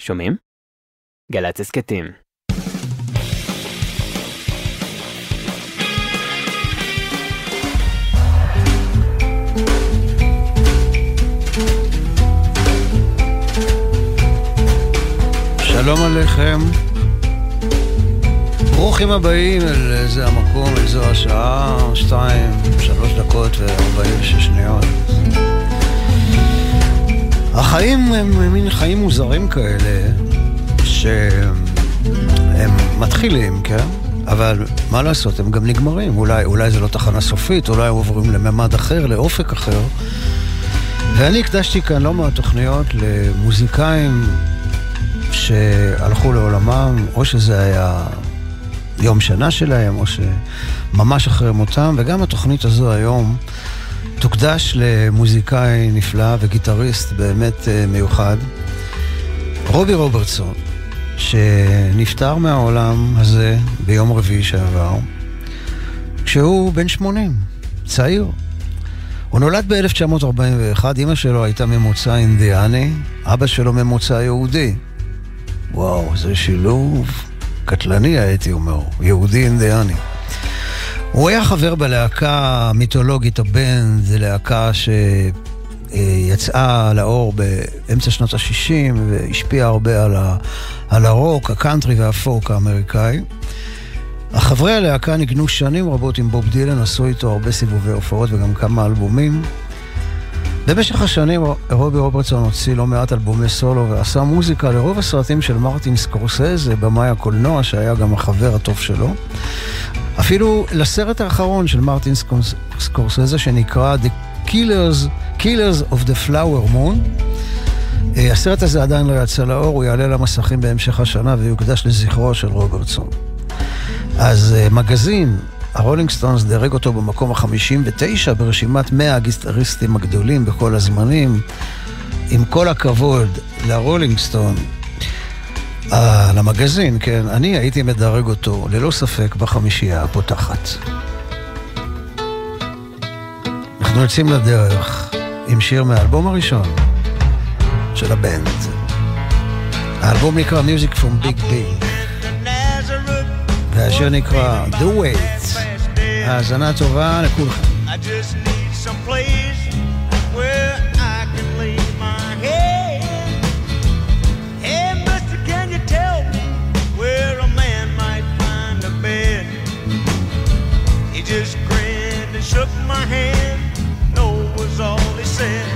שומעים? גל"צ הסכתים. שלום עליכם. ברוכים הבאים אל זה המקום, אל זו השעה, 2:03:46. החיים הם מין חיים מוזרים כאלה, שהם מתחילים, כן? אבל מה לעשות, הם גם נגמרים. אולי זה לא תחנה סופית, אולי הם עוברים לממד אחר, לאופק אחר. ואני הקדשתי כאן לא מעט תוכניות למוזיקאים שהלכו לעולמם, או שזה היה יום שנה שלהם, או שממש אחרי מותם, וגם התוכנית הזו היום תוקדש למוזיקאי נפלא וגיטריסט באמת מיוחד, רובי רוברטסון, שנפטר מהעולם הזה ביום רביעי שעבר, כשהוא בן 80, צעיר. הוא נולד ב-1941, אמא שלו הייתה ממוצא אינדיאני, אבא שלו ממוצא יהודי. וואו, זה שילוב קטלני, הייתי אומר, יהודי אינדיאני. הוא היה חבר בלהקה המיתולוגית, הבנד, זה להקה שיצאה לאור באמצע שנות ה-60, והשפיעה הרבה על הרוק, הקאנטרי והפוק האמריקאי. החברי הלהקה נגנו שנים רבות עם בוב דילן, עשו איתו הרבה סיבובי הופעות וגם כמה אלבומים. במשך השנים רובי רוברטסון הוציא לא מעט אלבומי סולו ועשה מוזיקה לרוב הסרטים של מרטין סקורסזה, במאי הקולנוע שהיה גם החבר הטוב שלו. אפילו לסרט האחרון של מרטין סקורסזה שנקרא The Killers of the Flower Moon. הסרט הזה עדיין לא יצא לאור, הוא יעלה למסכים בהמשך השנה ויוקדש לזכרו של רוברטסון. אז מגזין הרולינג סטונס דרג אותו במקום 59 ברשימת 100 הגיטריסטים הגדולים בכל הזמנים. עם כל הכבוד לרולינג סטון, למגזין, כן, אני הייתי מדרג אותו ללא ספק בחמישייה הפותחת. אנחנו יוצאים לדרך עם שיר מהאלבום הראשון של הבנד. האלבום נקרא Music for the Big Pink, והשיר נקרא The Wait. האזנה טובה לכולכם. I just need some place where I can lay my head. Hey mister, can you tell me where a man might find a bed? He just grinned and shook my hand. No was all he said.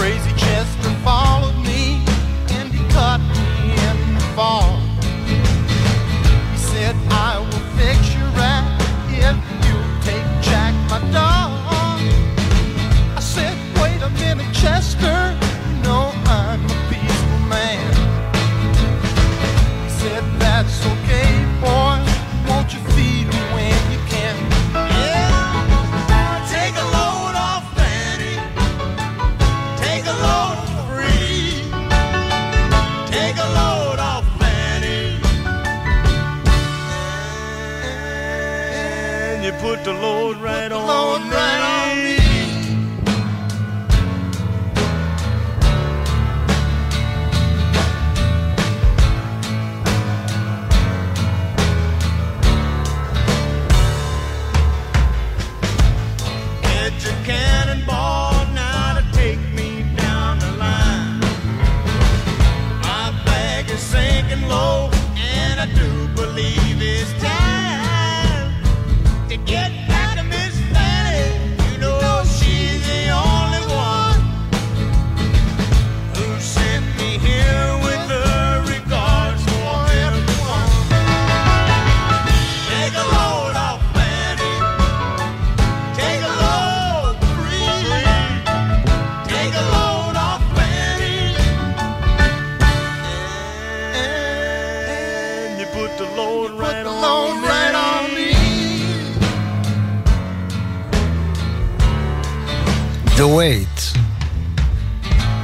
Crazy chick. Chester, you know I'm a peaceful man. He said, that's okay, boy, won't you feed him when you can? Yeah, take a load off Fanny, take a load free, take a load off Fanny, and you put the load right on me.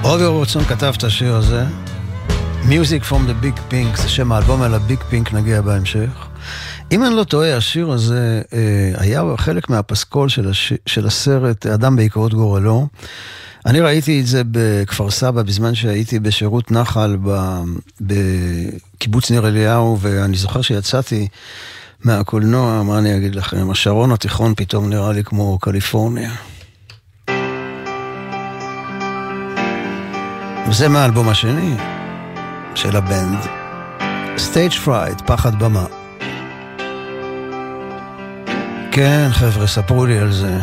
רובי רוברטסון כתב את השיר הזה, Music from the Big Pink, זה שם האלבום, על הביג פינק נגיע בהמשך. אם אני לא טועה, השיר הזה היה חלק מהפסקול של הסרט אדם בעקבות גורלו. אני ראיתי את זה בכפר סבא בזמן שהייתי בשירות נחל בקיבוץ ניר אליהו, ואני זוכר שיצאתי מהקולנוע, מה אני אגיד לכם, השרון התיכון פתאום נראה לי כמו קליפורניה. וזה מהאלבום השני של הבנד, Stage Fright, פחד במה. כן, חבר'ה, ספרו לי על זה.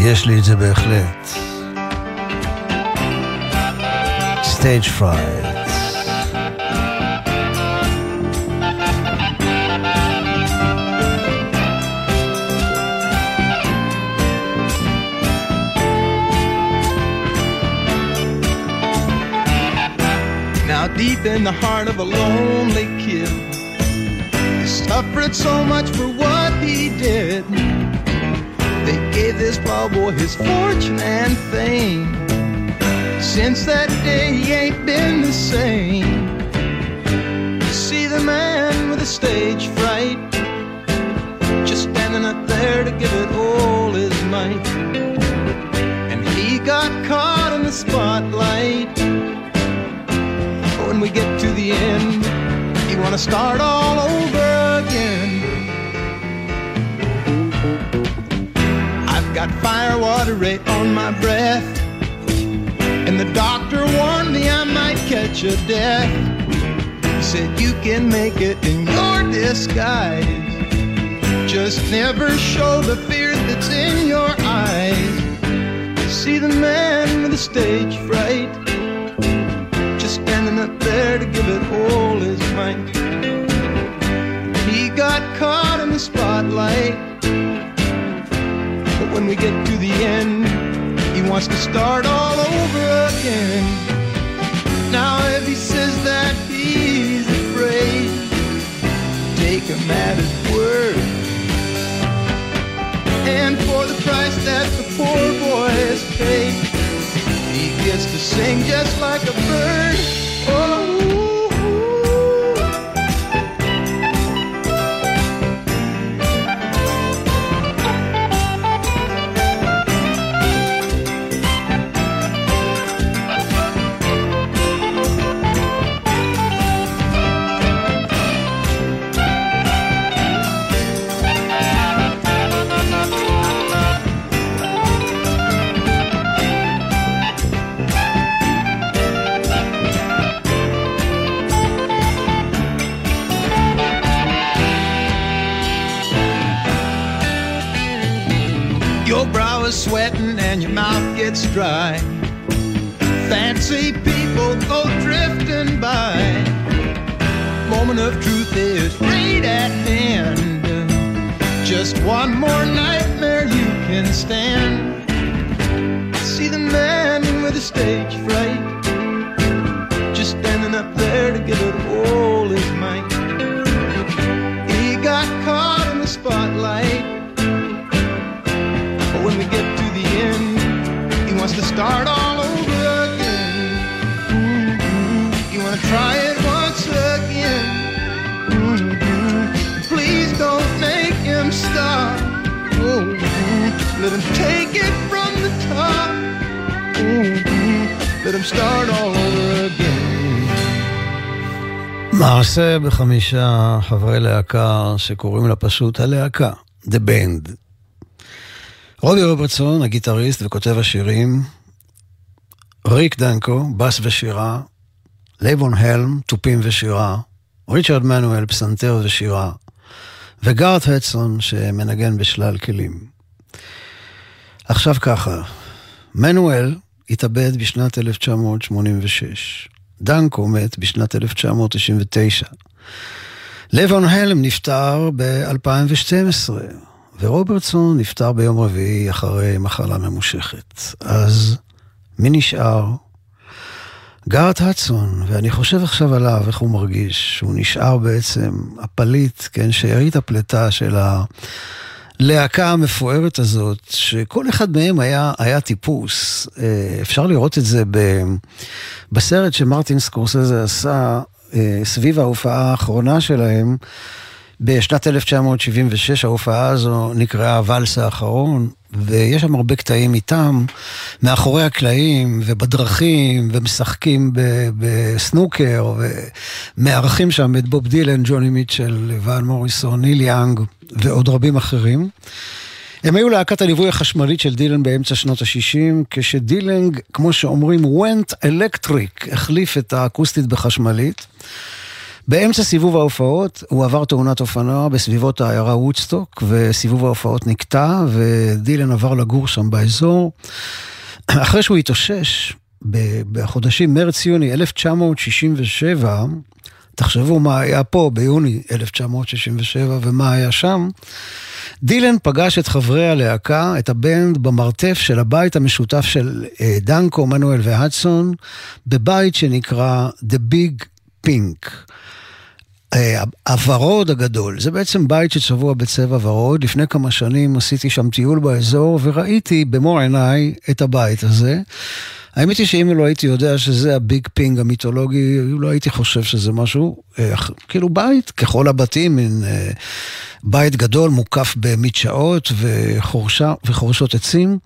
יש לי את זה בהחלט. Stage Fright. Deep in the heart of a lonely kid, he suffered so much for what he did. They gave this poor boy his fortune and fame. Since that day he ain't been the same. You see the man with a stage fright, just standing up there to give it all his might. And he got caught in the spotlight. When we get to the end, you want to start all over again. I've got fire water right on my breath, and the doctor warned me I might catch a death. He said you can make it in your disguise, just never show the fear that's in your eyes. You see the man with the stage fright, standing up there to give it all his might. He got caught in the spotlight, but when we get to the end, he wants to start all over again. Now if he says that he's afraid, take him at his word, and for the price that the poor boy has paid, he gets to sing just like a bird. Oh, sweating and your mouth gets dry. Fancy people go drifting by. Moment of truth is right at hand. Just one more nightmare you can stand. See the man stage fright, just standing up there to give it all his might. He got caught in the spotlight, but when we get to the end, he wants to start all over again. Mm-hmm. You wanna try it once again. Mm-hmm. Please don't make him stop. Mm-hmm. Let him take it from the top. Mm-hmm. Let him start all over again. מעשה ב5 חברי להקה שקוראים לה פשוט הלהקה, The Band. רובי רוברטסון, הגיטריסט וכותב השירים, ריק דנקו, בס ושירה, לבון הלם, טופים ושירה, ריצ'רד מנואל, פסנתר ושירה, וגארת הדסון שמנגן בשלל כלים. עכשיו ככה, מנואל התאבד בשנת 1986, דנקו מת בשנת 1999, לבון הלם נפטר ב-2012, ורוברטסון נפטר ביום רביעי אחרי מחלה ממושכת. אז מי נשאר? גארת הדסון, ואני חושב עכשיו עליו איך הוא מרגיש. הוא נשאר בעצם הפליט, כן, שארית הפלטה של הלהקה המפוארת הזאת, שכל אחד מהם היה טיפוס. אפשר לראות את זה בסרט שמרטין סקורסזה עשה סביב ההופעה האחרונה שלהם בשנת 1976. ההופעה הזו נקראה הוואלס האחרון, ויש שם הרבה קטעים איתם מאחורי הקלעים ובדרכים, ומשחקים בסנוקר, ומארחים שם את בוב דילן, ג'וני מיטשל, ון מוריסון, ניל יאנג ועוד רבים אחרים. הם היו להקת הליווי החשמלית של דילן באמצע שנות ה-60, כשדילן, כמו שאומרים, went electric, החליף את האקוסטית בחשמלית. באמצע סיבוב ההופעות הוא עבר תאונת אופנוע בסביבות העיירה וודסטוק, וסיבוב ההופעות נקטע, ודילן עבר לגור שם באזור. אחרי שהוא התאושש בחודשים מרץ-יוני 1967, תחשבו מה היה פה ביוני 1967 ומה היה שם, דילן פגש את חברי הלהקה, את הבנד, במרתף של הבית המשותף של דנקו, מנואל והדסון, בבית שנקרא The Big Pink. הוורוד הגדול, זה בעצם בית שצבוע בצבע ורוד. לפני כמה שנים עשיתי שם טיול באזור, וראיתי במו עיניי את הבית הזה. האמת היא שאם לא הייתי יודע שזה הביג פינג המיתולוגי, לא הייתי חושב שזה משהו, כאילו בית, ככל הבתים, מין בית גדול, מוקף במדשאות וחורשות עצים.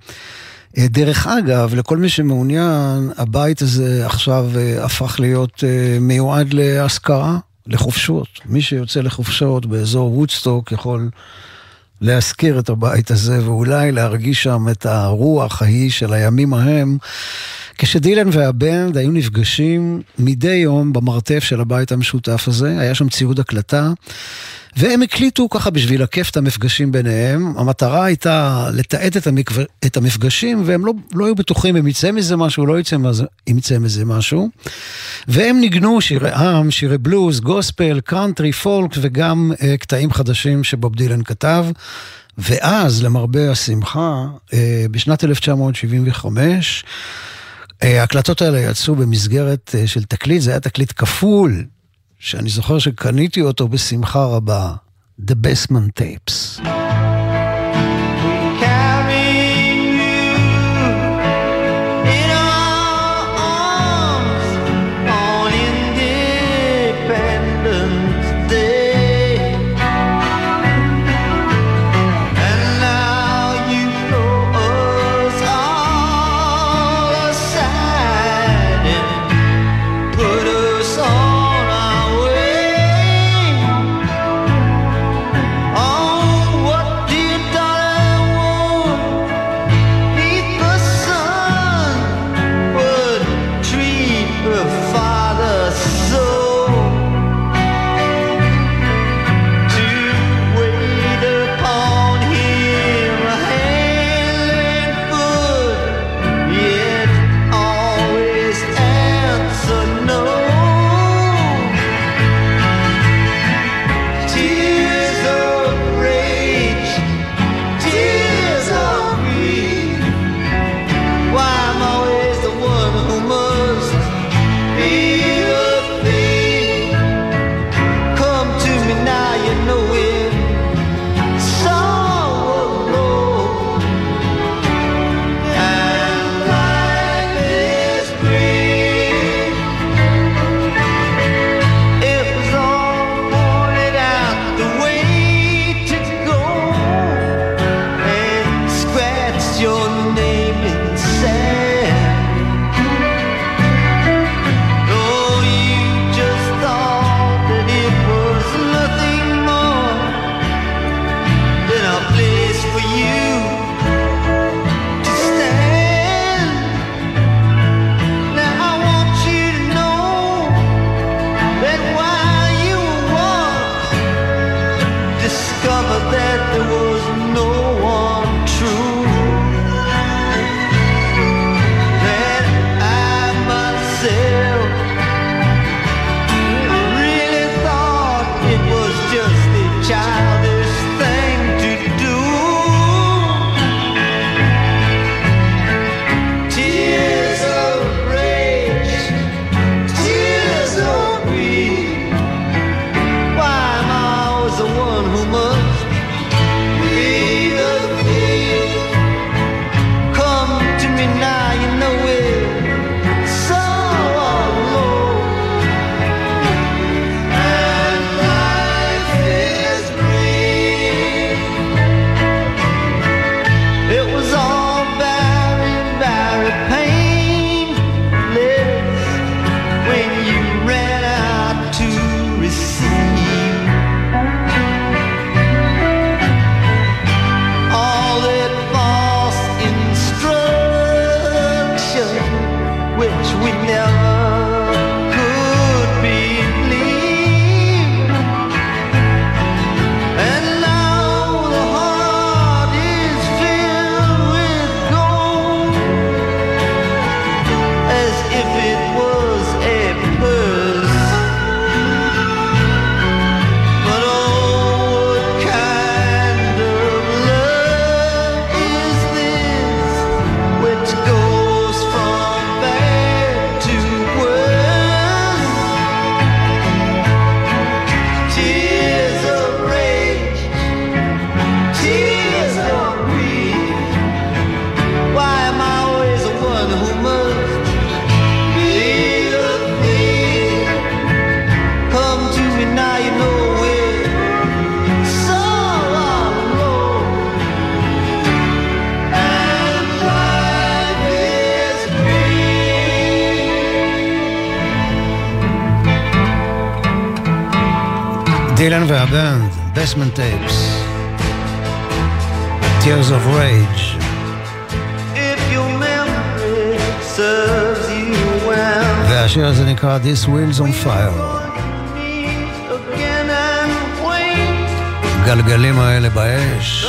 דרך אגב, לכל מי שמעוניין, הבית הזה עכשיו הפך להיות מיועד להשכרה, לחופשות. מי שיוצא לחופשות באזור וודסטוק יכול להזכיר את הבית הזה, ואולי להרגיש שם את הרוח ההיא של הימים ההם, כשדילן והבנד היו נפגשים מדי יום במרתף של הבית המשותף הזה. היה שם ציוד הקלטה, והם הקליטו ככה בשביל הכיף את המפגשים ביניהם. המטרה הייתה לתעד את המפגשים, והם לא היו בטוחים אם יצא מזה משהו, לא יצא מזה משהו, והם ניגנו שירי עם, שירי בלוז, גוספל, קאנטרי, פולק, וגם קטעים חדשים שבוב דילן כתב. ואז, למרבה השמחה, בשנת 1975, ההקלטות האלה יצאו במסגרת של תקליט. זה היה תקליט כפול, שאני זוכר שקניתי אותו בשמחה רבה, The Basement Tapes. דילן והבנד, Basement Tapes, Tears of Rage. If your memory serves you well, והשיר הזה נקרא This Wheel's on Fire. גלגלים האלה באש.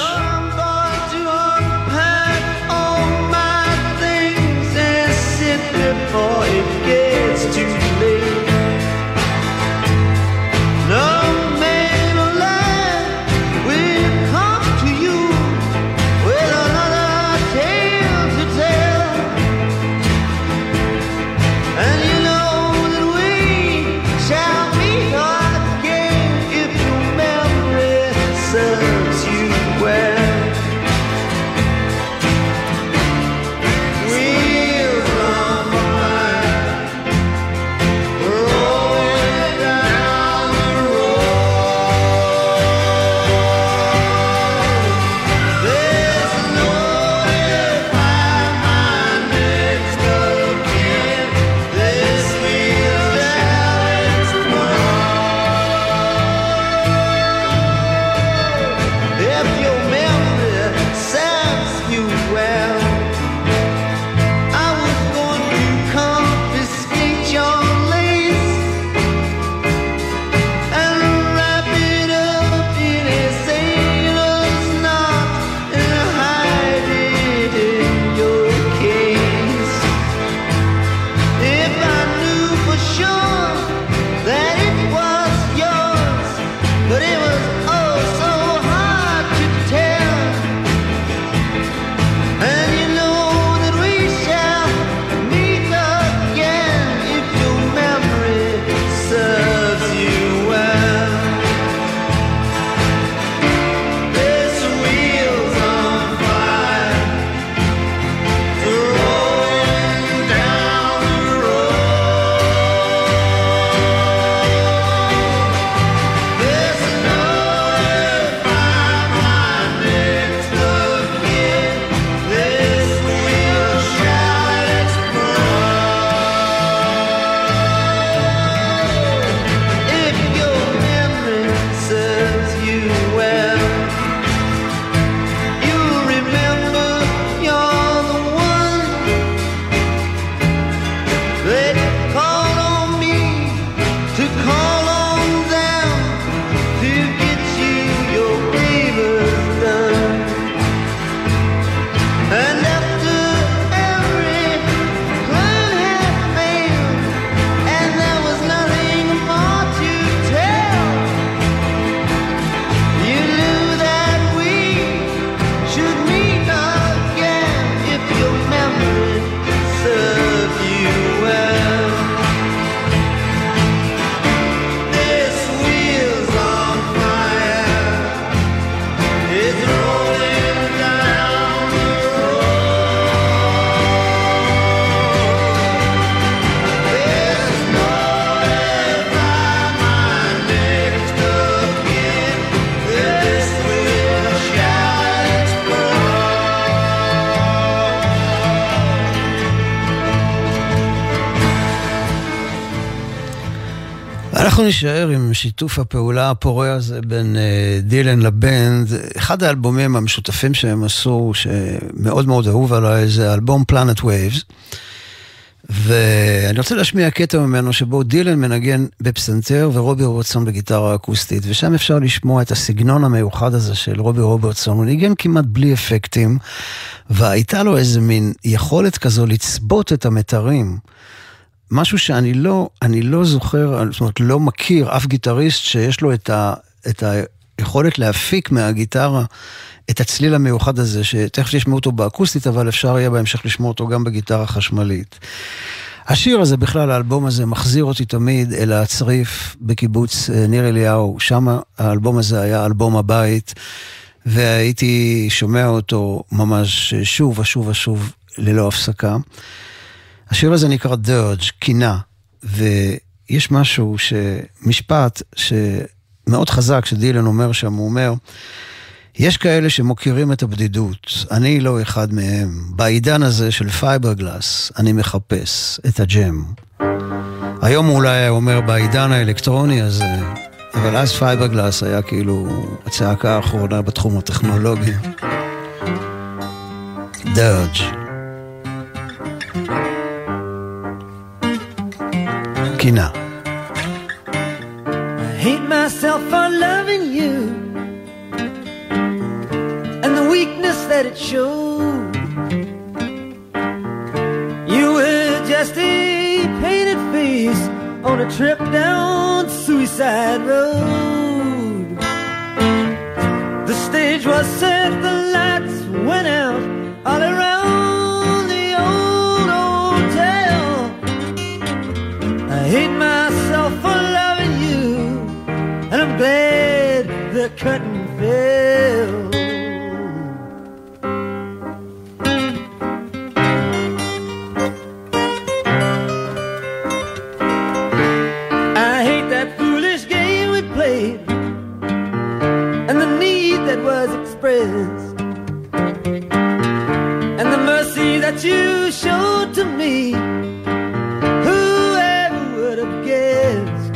אנחנו נשאר עם שיתוף הפעולה הפורה הזה בין דילן לבנד. אחד האלבומים המשותפים שהם עשו, שמאוד מאוד אהוב עליי, זה אלבום Planet Waves, ואני רוצה להשמיע קטע ממנו שבו דילן מנגן בפסנתר ורובי רוברטסון בגיטרה אקוסטית, ושם אפשר לשמוע את הסגנון המיוחד הזה של רובי רוברטסון. הוא ניגן כמעט בלי אפקטים, והייתה לו איזה מין יכולת כזו לצבות את המתרים, משהו שאני לא זוכר, זאת אומרת, לא מכיר אף גיטריסט שיש לו את היכולת להפיק מהגיטרה את הצליל המיוחד הזה, שתכף ישמעו אותו באקוסטית, אבל אפשר יהיה בהמשך לשמוע אותו גם בגיטרה חשמלית. השיר הזה, בכלל, האלבום הזה, מחזיר אותי תמיד אל הצריף בקיבוץ ניר אליהו. שם האלבום הזה היה אלבום הבית, והייתי שומע אותו ממש שוב ושוב ושוב ללא הפסקה. השיר הזה נקרא דרג', קינה, ויש משהו, משפט שמאוד חזק שדילן אומר שם, הוא אומר, יש כאלה שמוכירים את הבדידות, אני לא אחד מהם, בעידן הזה של פייברגלס, אני מחפש את הג'ם. היום אולי אומר, בעידן האלקטרוני הזה, אבל אז פייברגלס היה כאילו הצעקה האחרונה בתחום הטכנולוגי. דארג' קינה. I hate myself for loving you and the weakness that it showed. You were just a painted face on a trip down Suicide Road. The stage was set, the lights went out all around the old hotel. I hate myself for loving you, and I'm glad the curtain fell. You showed to me, whoever would have guessed.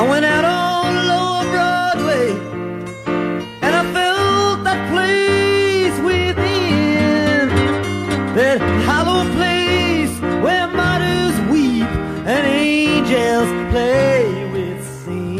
I went out on Lower Broadway and I felt that place within, that hollow place where martyrs weep and angels play with sin.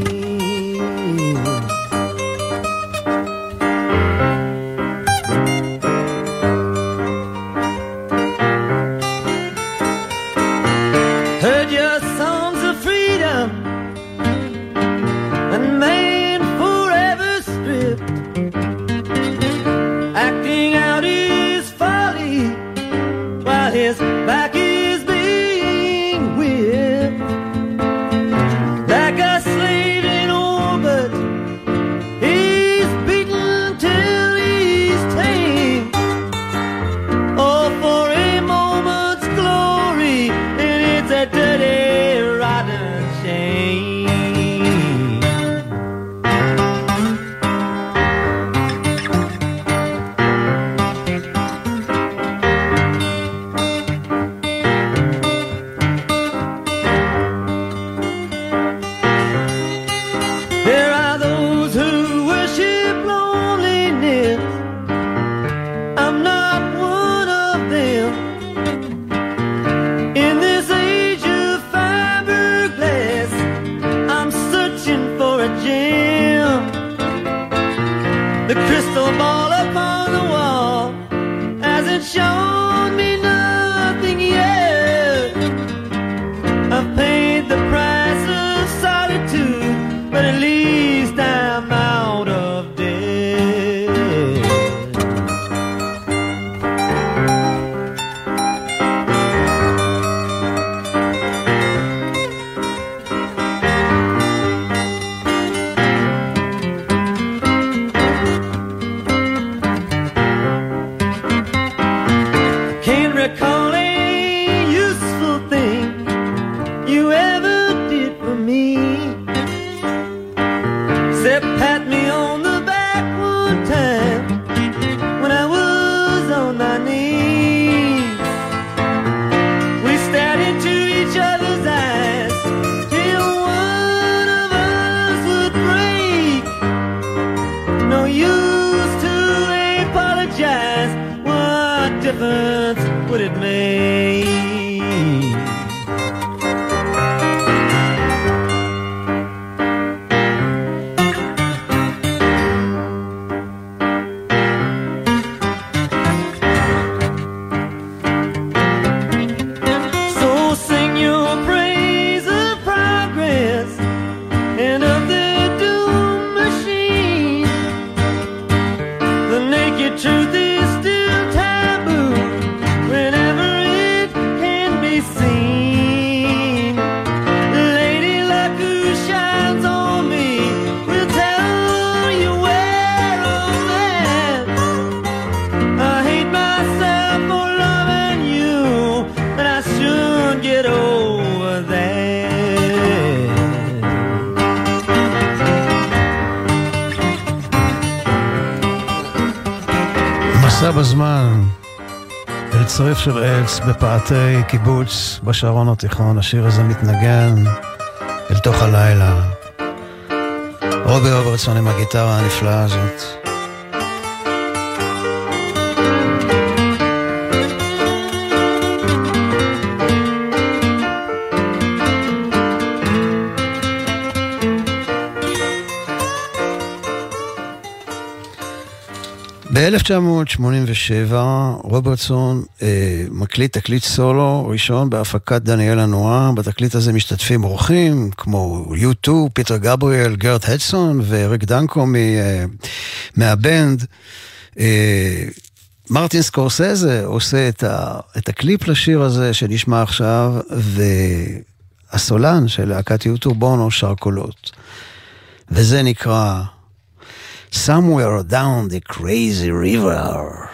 שריף של עץ בפאתי קיבוץ בשרון התיכון. השיר הזה מתנגן אל תוך הלילה. רובי רוברטסון עם הגיטרה הנפלאה הזאת. ב-1987 רוברטסון מקליט תקליט סולו ראשון בהפקת דניאל לנואה. בתקליט הזה משתתפים אורחים כמו U2, פיטר גבריאל, גארט הדסון וריק דנקו מהבנד. מרטין סקורסזה עושה את הקליפ לשיר הזה שנשמע עכשיו, והסולן של להקת U2 בונו שר קולות, וזה נקרא Somewhere Down the Crazy River.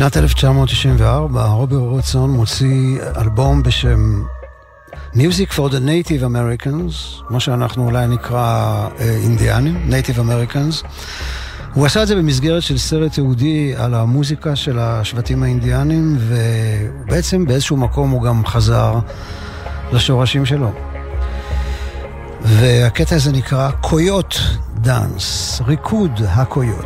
בשנת 1994, רובי רוברטסון מוציא אלבום בשם Music for the Native Americans, מה שאנחנו אולי נקרא אינדיאנים, Native Americans. הוא עשה את זה במסגרת של סרט יהודי על המוזיקה של השבטים האינדיאנים, ובעצם באיזשהו מקום הוא גם חזר לשורשים שלו. והקטע הזה נקרא קויוט דאנס, ריקוד הקויוט.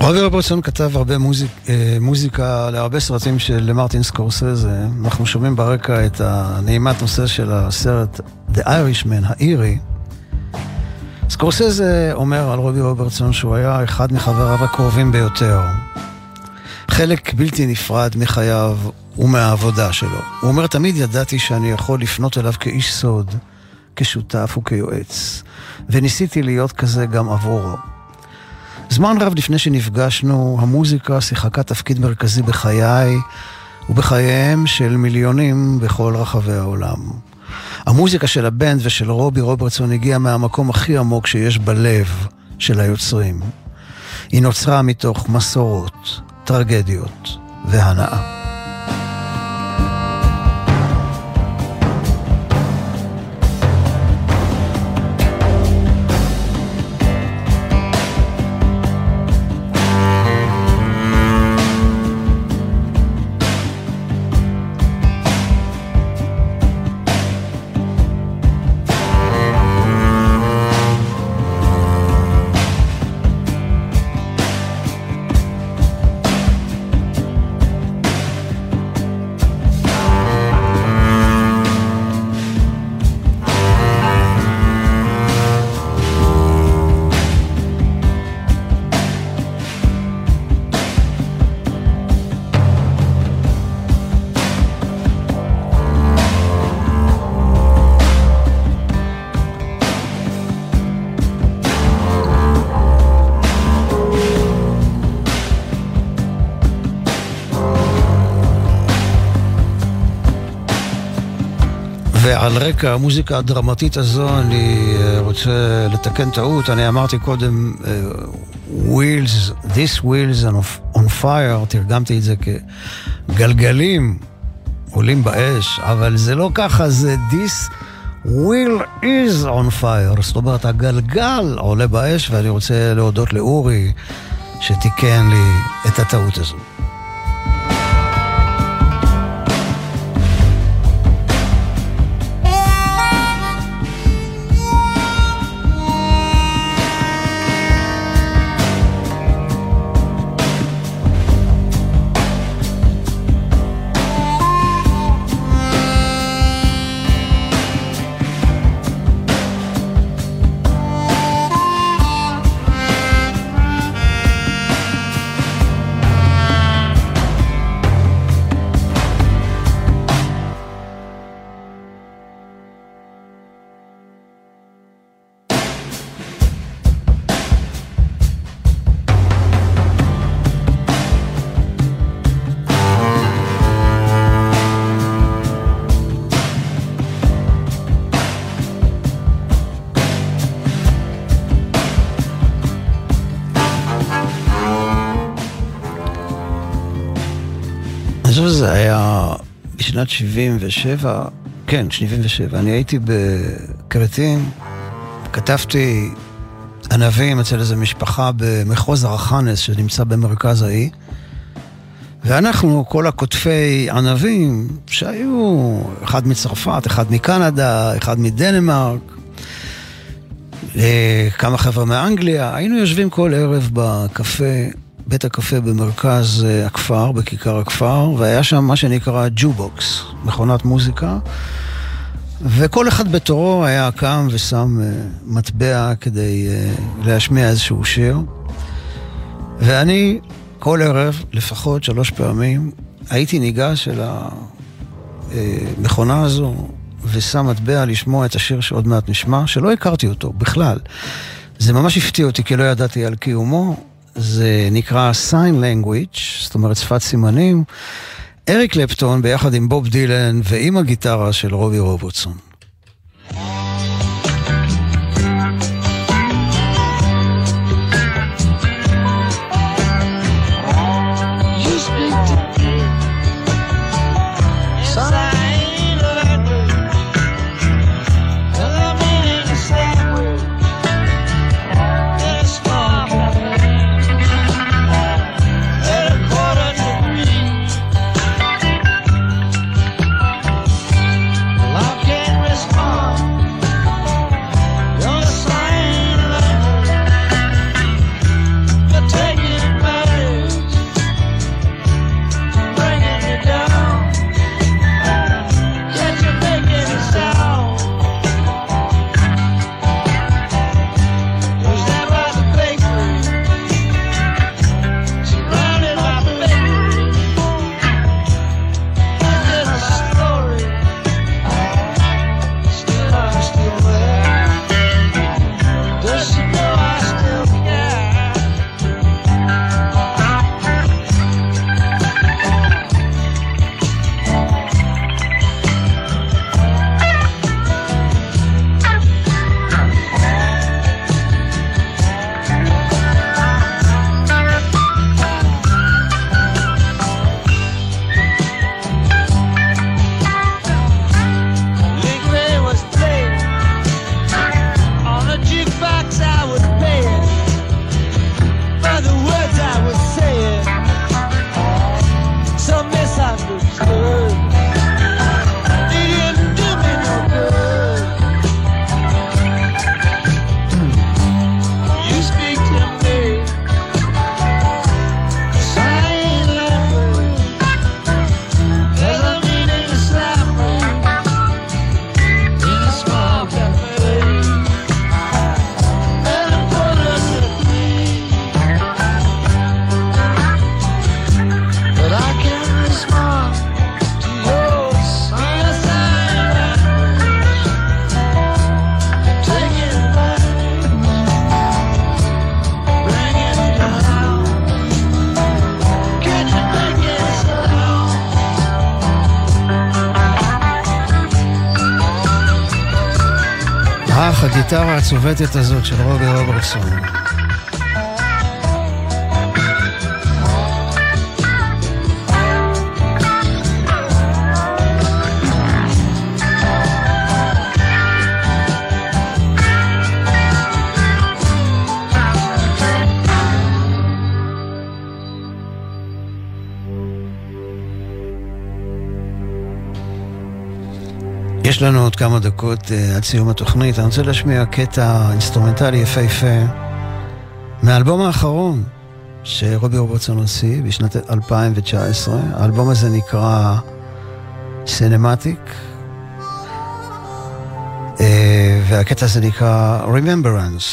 רובי רוברטסון כתב הרבה מוזיקה להרבה סרטים של מרטין סקורסזה. אנחנו שומעים ברקע את הנעימת נושא של הסרט The Irishman, האירי. סקורסזה אומר על רובי רוברטסון שהוא היה אחד מחבריו הקרובים ביותר. חלק בלתי נפרד מחייו ומהעבודה שלו. הוא אומר, תמיד ידעתי שאני יכול לפנות אליו כאיש סוד, כשותף וכיועץ, וניסיתי להיות כזה גם עבורו. זמן רב לפני שנפגשנו, המוזיקה שיחקה תפקיד מרכזי בחיי ובחייהם של מיליונים בכל רחבי העולם. המוזיקה של הבנד ושל רובי רוברטסון הגיעה מהמקום הכי עמוק שיש בלב של היוצרים. היא נוצרה מתוך מסורות, טרגדיות והנאה. ועל רקע המוזיקה הדרמטית הזו אני רוצה לתקן טעות. אני אמרתי קודם wheels, this wheels on fire, תרגמתי את זה כגלגלים עולים באש, אבל זה לא ככה, זה this wheel is on fire, זאת אומרת הגלגל עולה באש, ואני רוצה להודות לאורי שתיקן לי את הטעות הזו. זה היה בשנת 77, כן, 77, אני הייתי בקרטים, כתבתי ענבים אצל איזו משפחה במחוז הרחנס שנמצא במרכז האי, ואנחנו כל הכותפי ענבים שהיו, אחד מצרפת, אחד מקנדה, אחד מדנמרק, כמה חבר'ה מאנגליה, היינו יושבים כל ערב בקפה, בית הקפה במרכז הכפר, בכיכר הכפר, והיה שם מה שנקרא ג'ו-בוקס, מכונת מוזיקה, וכל אחד בתורו היה קם ושם מטבע כדי להשמיע איזשהו שיר, ואני כל ערב, לפחות 3 פעמים, הייתי ניגש אל המכונה הזו, ושם מטבע לשמוע את השיר שעוד מעט נשמע, שלא הכרתי אותו בכלל. זה ממש הפתיע אותי, כי לא ידעתי על קיומו, זה נקרא sign language, זאת אומרת שפת סימנים, אריק קלפטון ביחד עם בוב דילן ועם הגיטרה של רובי רוברטסון. רוח הגיטרה הצובטת הזאת של רובי רוברטסון. יש לנו עוד כמה דקות עד סיום התוכנית. אני רוצה להשמיע קטע אינסטרומנטלי יפהפה מהאלבום האחרון שרובי רוברטסון הוציא בשנת 2019. האלבום הזה נקרא Cinematic, והקטע הזה נקרא Remembrance.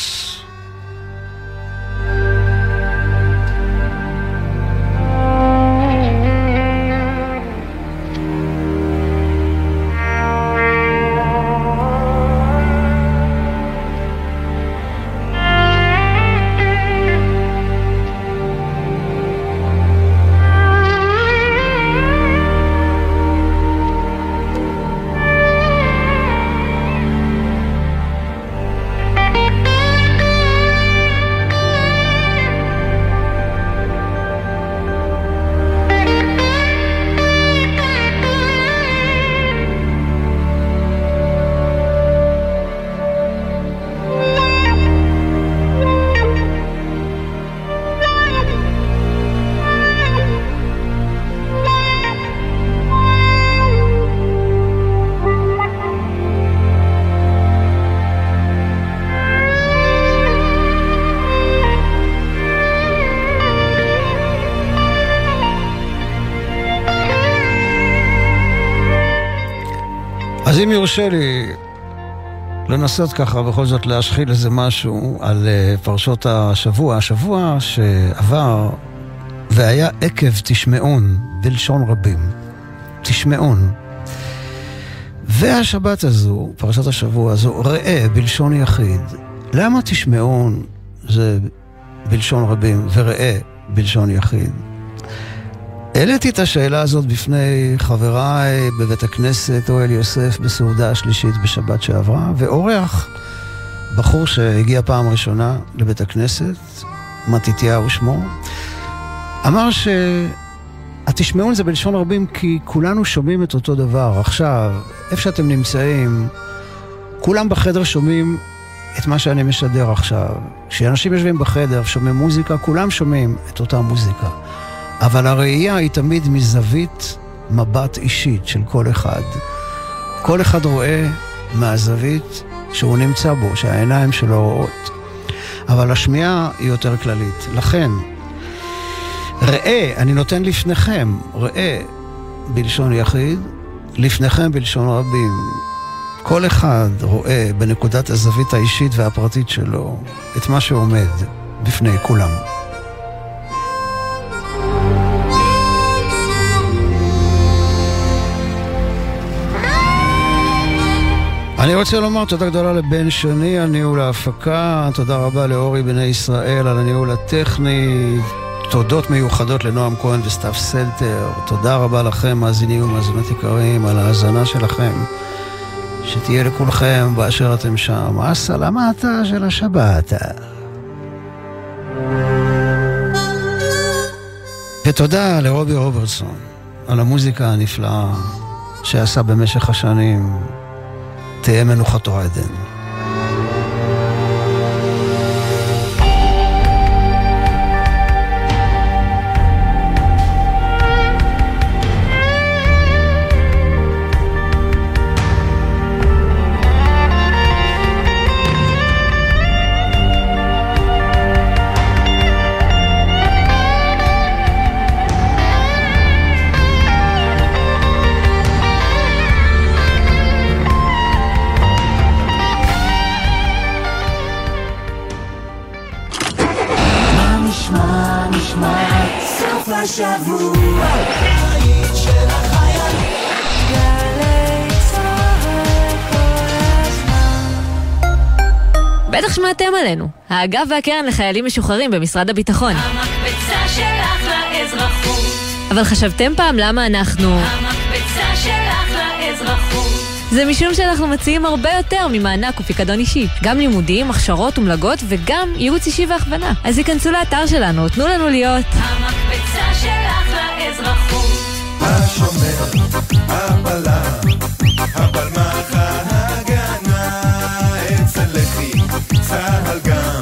אז אם יורשה לי לנסות ככה בכל זאת להשחיל איזה משהו על פרשות השבוע. השבוע שעבר והיה עקב תשמעון בלשון רבים, תשמעון. והשבת הזו, פרשת השבוע הזו, ראה בלשון יחיד. למה תשמעון זה בלשון רבים וראה בלשון יחיד? העליתי את השאלה הזאת בפני חבריי בבית הכנסת אוהל יוסף בסעודה השלישית בשבת שעברה, ואורח בחור שהגיע פעם ראשונה לבית הכנסת, מתתיהו שמו, אמר שהתשמעון זה בלשון רבים כי כולנו שומעים את אותו דבר. עכשיו, איפה שאתם נמצאים, כולם בחדר שומעים את מה שאני משדר עכשיו. כשאנשים יושבים בחדר, שומעים מוזיקה, כולם שומעים את אותה מוזיקה. אבל הראייה היא תמיד מזווית מבט אישית של כל אחד. כל אחד רואה מהזווית שהוא נמצא בו, שהעיניים שלו רואות. אבל השמיעה היא יותר כללית. לכן, ראה, אני נותן לפניכם, ראה בלשון יחיד, לפניכם בלשון רבים. כל אחד רואה בנקודת הזווית האישית והפרטית שלו את מה שעומד בפני כולם. אני רוצה לומר תודה גדולה לבן שני על ניהול ההפקה, תודה רבה לאורי בני ישראל על הניהול הטכני, תודות מיוחדות לנועם כהן וסטף סלטר, תודה רבה לכם מאזינים ומאזינות יקרים על ההאזנה שלכם, שתהיה לכולכם באשר אתם שם, הסלמתה של השבת. ותודה לרובי רוברטסון על המוזיקה הנפלאה שעשה במשך השנים. תהיה מנוחתו עדן. בטח שמעתם עלינו, האגף והקרן לחיילים משוחררים במשרד הביטחון. המקבצה שלך לאזרחות. אבל חשבתם פעם למה אנחנו המקבצה שלך לאזרחות? זה משום שאנחנו מציעים הרבה יותר ממענק ופיקדון אישי. גם לימודים, הכשרות ומלגות וגם ייעוץ אישי והכוונה. אז היכנסו לאתר שלנו, תנו לנו להיות המקבצה שלך לאזרחות. השומר, הבלה, הבלמח, ההגנה, אצל לכי, צהל גם,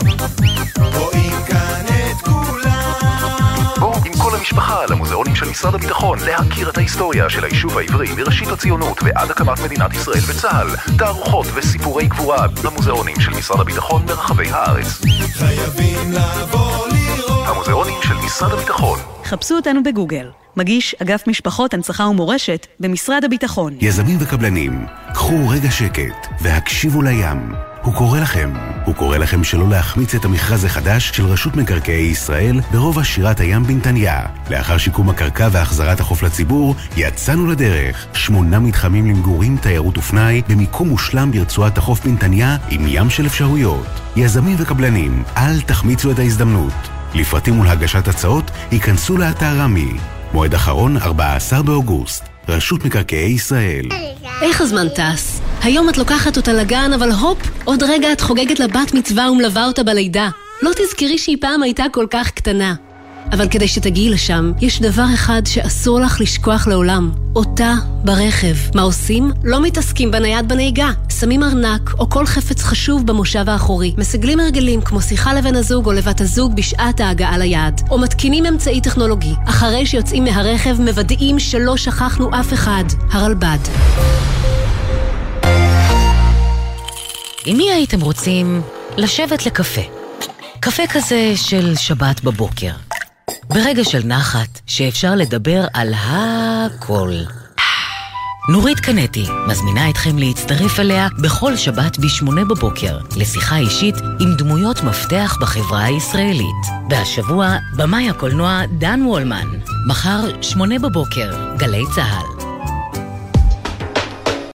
רואים כאן את כולם. בואו עם כל המשפחה למוזיאונים של משרד הביטחון להכיר את ההיסטוריה של היישוב העברי מראשית הציונות ועד הקמת מדינת ישראל וצהל. תערוכות וסיפורי גבורה במוזיאונים של משרד הביטחון ברחבי הארץ. חייבים לבוא לראות. המוזיאונים של משרד הביטחון. חפשו אותנו בגוגל. מגיש אגף משפחות, הנצחה ומורשת במשרד הביטחון. יזמים וקבלנים, קחו רגע שקט והקשיבו לים. הוא קורא לכם. הוא קורא לכם שלא להחמיץ את המכרז החדש של רשות מקרקעי ישראל ברובע שירת הים בנתניה. לאחר שיקום הקרקע והחזרת החוף לציבור, יצאנו לדרך. 8 מתחמים למגורים, תיירות ופנאי, במיקום מושלם ברצועת החוף בנתניה עם ים של אפשרויות. יזמים וקבלנים, אל תחמיצו את ההזדמנות. לפרטים ולהגשת הצעות, ייכנסו לאתר רמי. מועד אחרון 14 באוגוסט. רשות מקרקעי ישראל. איך הזמן טס? היום את לוקחת אותה לגן, אבל הופ, עוד רגע את חוגגת לבת מצווה ומלווה אותה בלידה. לא תזכרי שהיא פעם הייתה כל כך קטנה. אבל כדי שתגיעי לשם, יש דבר אחד שאסור לך לשכוח לעולם. אותה ברכב. מה עושים? לא מתעסקים בנייד בנהיגה. שמים ארנק או כל חפץ חשוב במושב האחורי. מסגלים הרגלים כמו שיחה לבן הזוג או לבת הזוג בשעת ההגעה ליעד. או מתקינים אמצעי טכנולוגי. אחרי שיוצאים מהרכב, מוודאים שלא שכחנו אף אחד. הרלב"ד. עם מי הייתם רוצים לשבת לקפה? קפה כזה של שבת בבוקר. ברגע של נחת שאפשר לדבר על הכל. נורית קנטי מזמינה אתכם להצטרף אליה בכל שבת ב-8 בבוקר לשיחה אישית עם דמויות מפתח בחברה הישראלית. והשבוע במאי הקולנוע דן וולמן. מחר 8 בבוקר גלי צהל.